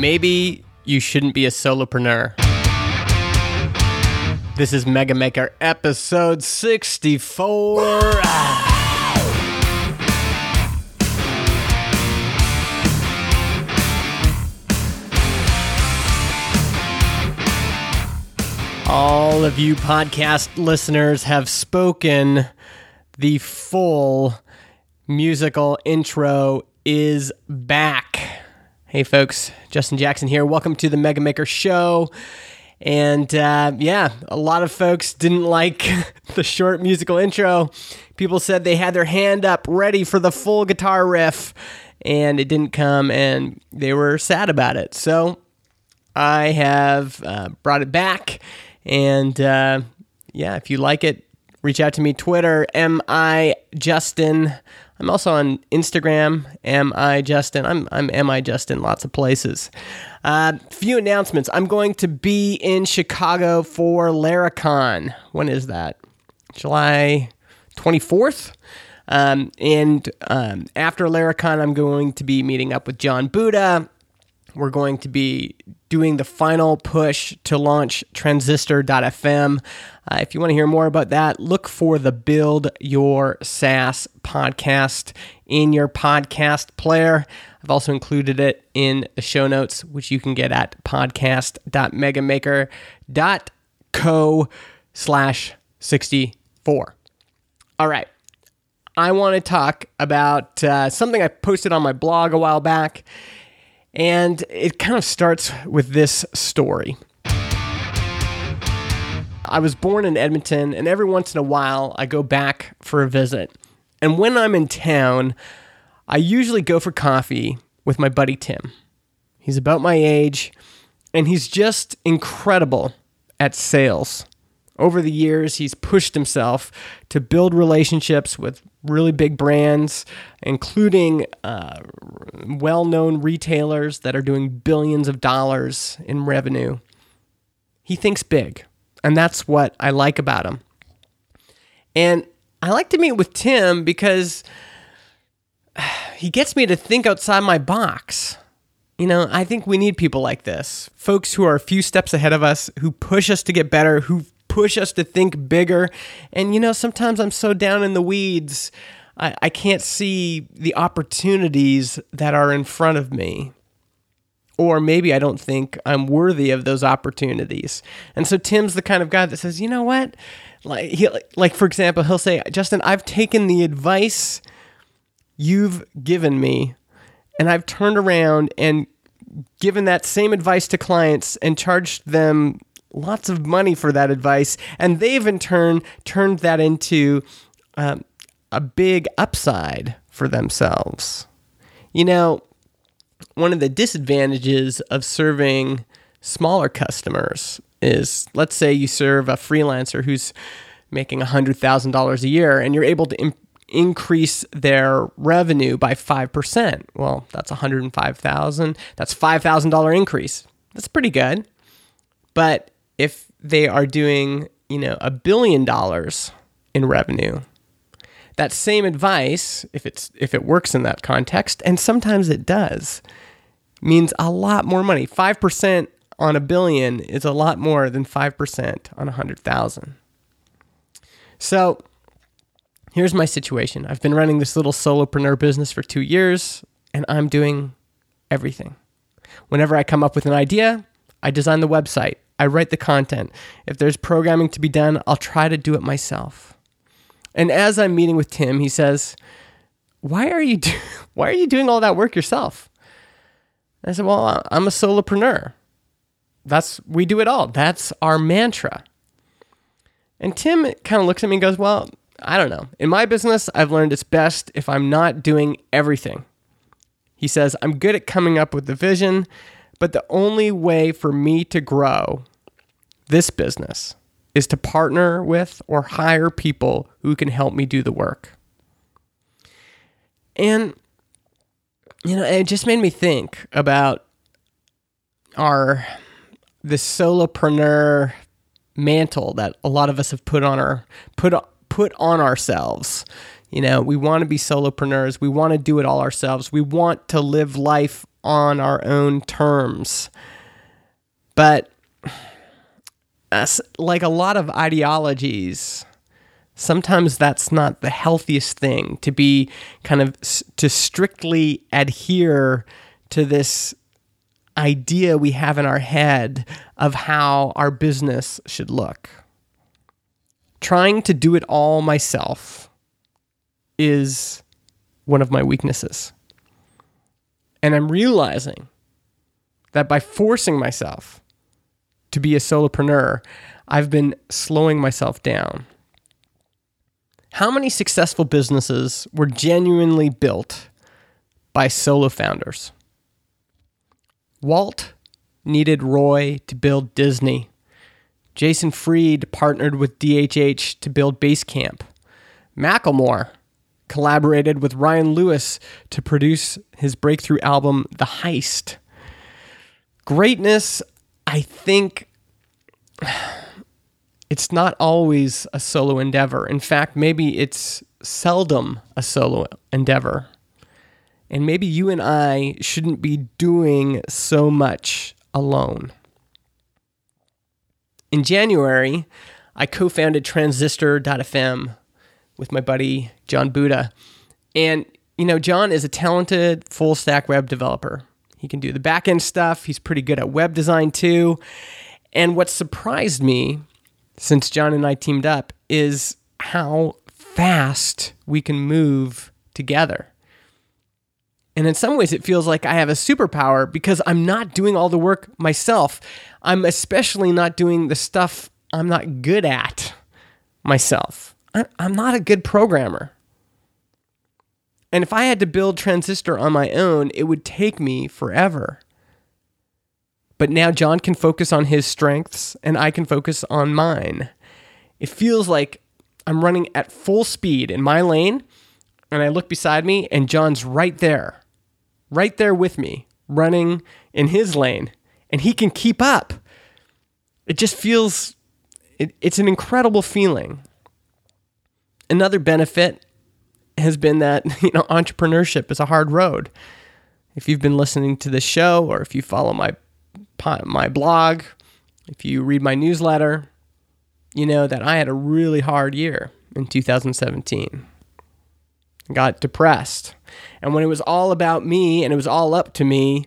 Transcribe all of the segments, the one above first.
Maybe you shouldn't be a solopreneur. This is Mega Maker episode 64. All of you podcast listeners have spoken. The full musical intro is back. Hey folks, Justin Jackson here. Welcome to the Mega Maker Show. And a lot of folks didn't like the short musical intro. People said they had their hand up ready for the full guitar riff, and it didn't come, and they were sad about it. So I have brought it back, and if you like it, reach out to me, Twitter, mijustin. I'm also on Instagram, mijustin. I'm mijustin lots of places. Few announcements. I'm going to be in Chicago for Laracon. When is that? July 24th. And after Laracon, I'm going to be meeting up with Jon Buda. We're going to be doing the final push to launch Transistor.fm. If you want to hear more about that, look for the Build Your SaaS podcast in your podcast player. I've also included it in the show notes, which you can get at podcast.megamaker.co/64. All right. I want to talk about something I posted on my blog a while back. And it kind of starts with this story. I was born in Edmonton, and every once in a while, I go back for a visit. And when I'm in town, I usually go for coffee with my buddy Tim. He's about my age, and he's just incredible at sales. Over the years, he's pushed himself to build relationships with really big brands, including well-known retailers that are doing billions of dollars in revenue. He thinks big, and that's what I like about him. And I like to meet with Tim because he gets me to think outside my box. You know, I think we need people like this, folks who are a few steps ahead of us, who push us to get better, who push us to think bigger. And, you know, sometimes I'm so down in the weeds, I can't see the opportunities that are in front of me. Or maybe I don't think I'm worthy of those opportunities. And so Tim's the kind of guy that says, you know what? For example, he'll say, Justin, I've taken the advice you've given me, and I've turned around and given that same advice to clients and charged them lots of money for that advice, and they've in turn turned that into a big upside for themselves. You know, one of the disadvantages of serving smaller customers is, let's say you serve a freelancer who's making $100,000 a year, and you're able to increase their revenue by 5%. Well, that's $105,000. That's $5,000 increase. That's pretty good. But if they are doing, you know, $1 billion in revenue, that same advice, if it works in that context, and sometimes it does, means a lot more money. 5% on $1 billion is a lot more than 5% on 100,000. So here's my situation. I've been running this little solopreneur business for 2 years, and I'm doing everything. Whenever I come up with an idea, I design the website. I write the content. If there's programming to be done, I'll try to do it myself. And as I'm meeting with Tim, he says, "Why are you doing all that work yourself?" And I said, "Well, I'm a solopreneur. We do it all. That's our mantra." And Tim kind of looks at me and goes, "Well, I don't know. In my business, I've learned it's best if I'm not doing everything." He says, "I'm good at coming up with the vision, but the only way for me to grow this business is to partner with or hire people who can help me do the work." And, you know, it just made me think about this solopreneur mantle that a lot of us have put on ourselves. You know, we want to be solopreneurs. We want to do it all ourselves. We want to live life on our own terms. But like a lot of ideologies, sometimes that's not the healthiest thing to be kind of to strictly adhere to this idea we have in our head of how our business should look. Trying to do it all myself is one of my weaknesses. And I'm realizing that by forcing myself to be a solopreneur, I've been slowing myself down. How many successful businesses were genuinely built by solo founders? Walt needed Roy to build Disney. Jason Fried partnered with DHH to build Basecamp. Macklemore collaborated with Ryan Lewis to produce his breakthrough album, The Heist. Greatness, I think... it's not always a solo endeavor. In fact, maybe it's seldom a solo endeavor. And maybe you and I shouldn't be doing so much alone. In January, I co-founded Transistor.fm with my buddy, Jon Buda. And, you know, Jon is a talented full-stack web developer. He can do the back-end stuff. He's pretty good at web design, too. And what surprised me, since John and I teamed up, is how fast we can move together. And in some ways, it feels like I have a superpower because I'm not doing all the work myself. I'm especially not doing the stuff I'm not good at myself. I'm not a good programmer. And if I had to build Transistor on my own, it would take me forever. But now John can focus on his strengths and I can focus on mine. It feels like I'm running at full speed in my lane and I look beside me and John's right there with me, running in his lane, and he can keep up. It just feels, it's an incredible feeling. Another benefit has been that, you know, entrepreneurship is a hard road. If you've been listening to this show or if you follow my blog, if you read my newsletter, you know that I had a really hard year in 2017. I got depressed. And when it was all about me and it was all up to me,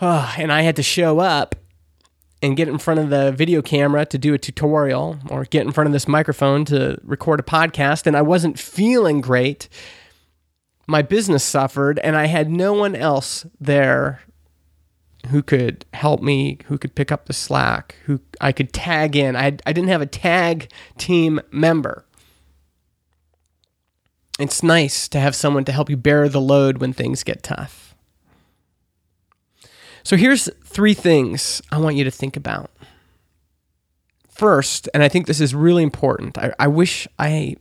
and I had to show up and get in front of the video camera to do a tutorial or get in front of this microphone to record a podcast, and I wasn't feeling great, my business suffered, and I had no one else there who could help me, who could pick up the slack, who I could tag in. I didn't have a tag team member. It's nice to have someone to help you bear the load when things get tough. So here's three things I want you to think about. First, and I think this is really important, I wish I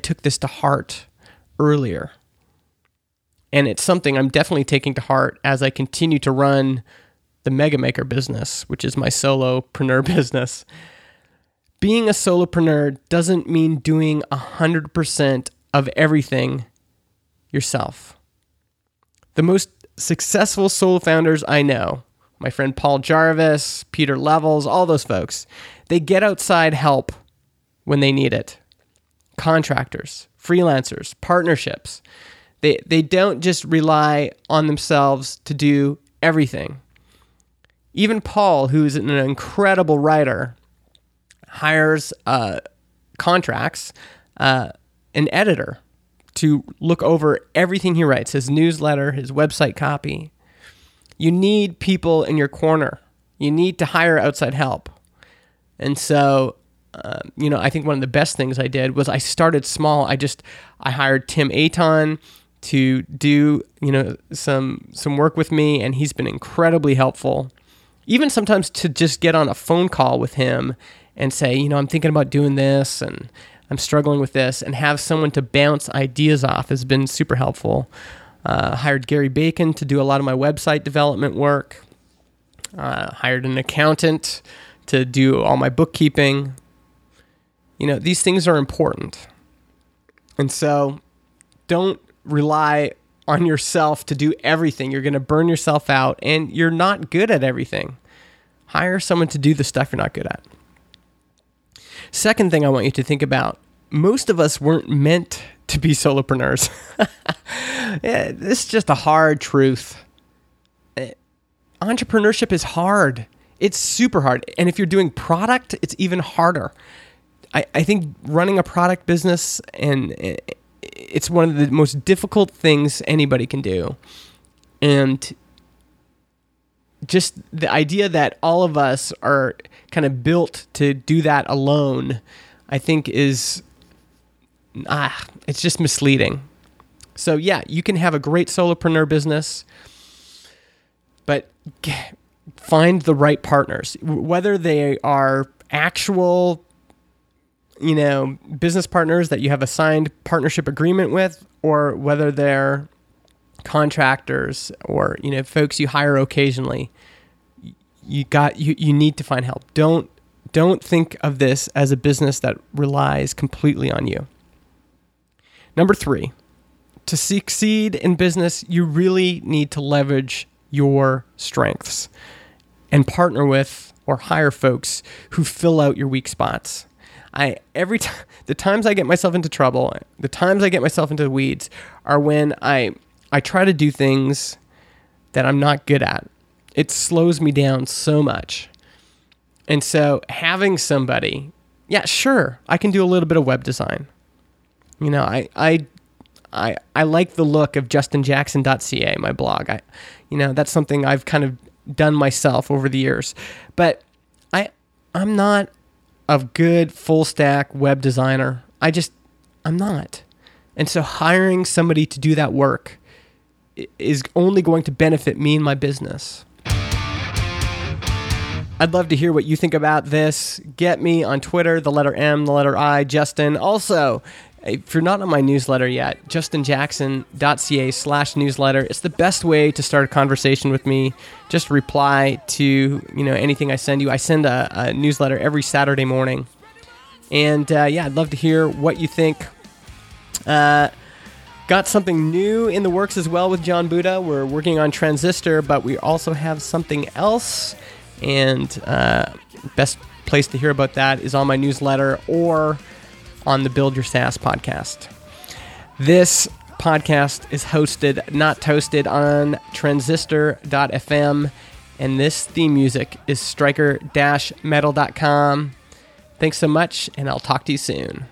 took this to heart earlier. And it's something I'm definitely taking to heart as I continue to run the Mega Maker business, which is my solopreneur business. Being a solopreneur doesn't mean doing 100% of everything yourself. The most successful solo founders I know, my friend Paul Jarvis, Peter Levels, all those folks, they get outside help when they need it. Contractors, freelancers, partnerships. They don't just rely on themselves to do everything. Even Paul, who is an incredible writer, hires an editor to look over everything he writes, his newsletter, his website copy. You need people in your corner. You need to hire outside help. And so... I think one of the best things I did was I started small. I hired Tim Aton to do, some work with me, and he's been incredibly helpful. Even sometimes to just get on a phone call with him and say, I'm thinking about doing this and I'm struggling with this, and have someone to bounce ideas off has been super helpful. Hired Gary Bacon to do a lot of my website development work. Hired an accountant to do all my bookkeeping. These things are important. And so don't rely on yourself to do everything. You're going to burn yourself out, and you're not good at everything. Hire someone to do the stuff you're not good at. Second thing I want you to think about, most of us weren't meant to be solopreneurs. Yeah, this is just a hard truth. Entrepreneurship is hard. It's super hard. And if you're doing product, it's even harder. I think running a product business, and it's one of the most difficult things anybody can do. And just the idea that all of us are kind of built to do that alone, I think is, it's just misleading. So yeah, you can have a great solopreneur business, but find the right partners, whether they are actual, you know, business partners that you have a signed partnership agreement with, or whether they're contractors or, you know, folks you hire occasionally. You need to find help. Don't think of this as a business that relies completely on you. Number 3, to succeed in business, you really need to leverage your strengths and partner with or hire folks who fill out your weak spots. The times I get myself into trouble, the times I get myself into the weeds are when I try to do things that I'm not good at. It slows me down so much. And so having somebody, yeah, sure, I can do a little bit of web design. You know, I like the look of justinjackson.ca, my blog. You know, that's something I've kind of done myself over the years. But I'm not a good full stack web designer. I'm not. And so hiring somebody to do that work is only going to benefit me and my business. I'd love to hear what you think about this. Get me on Twitter, the letter M, the letter I, Justin. Also, if you're not on my newsletter yet, justinjackson.ca/newsletter. It's the best way to start a conversation with me. Just reply to, you know, anything I send you. I send a newsletter every Saturday morning. And yeah, I'd love to hear what you think. Got something new in the works as well with Jon Buda. We're working on Transistor, but we also have something else. And best place to hear about that is on my newsletter or on the Build Your SaaS podcast. This podcast is hosted, not toasted, on Transistor.fm, and this theme music is Striker-metal.com. Thanks so much, and I'll talk to you soon.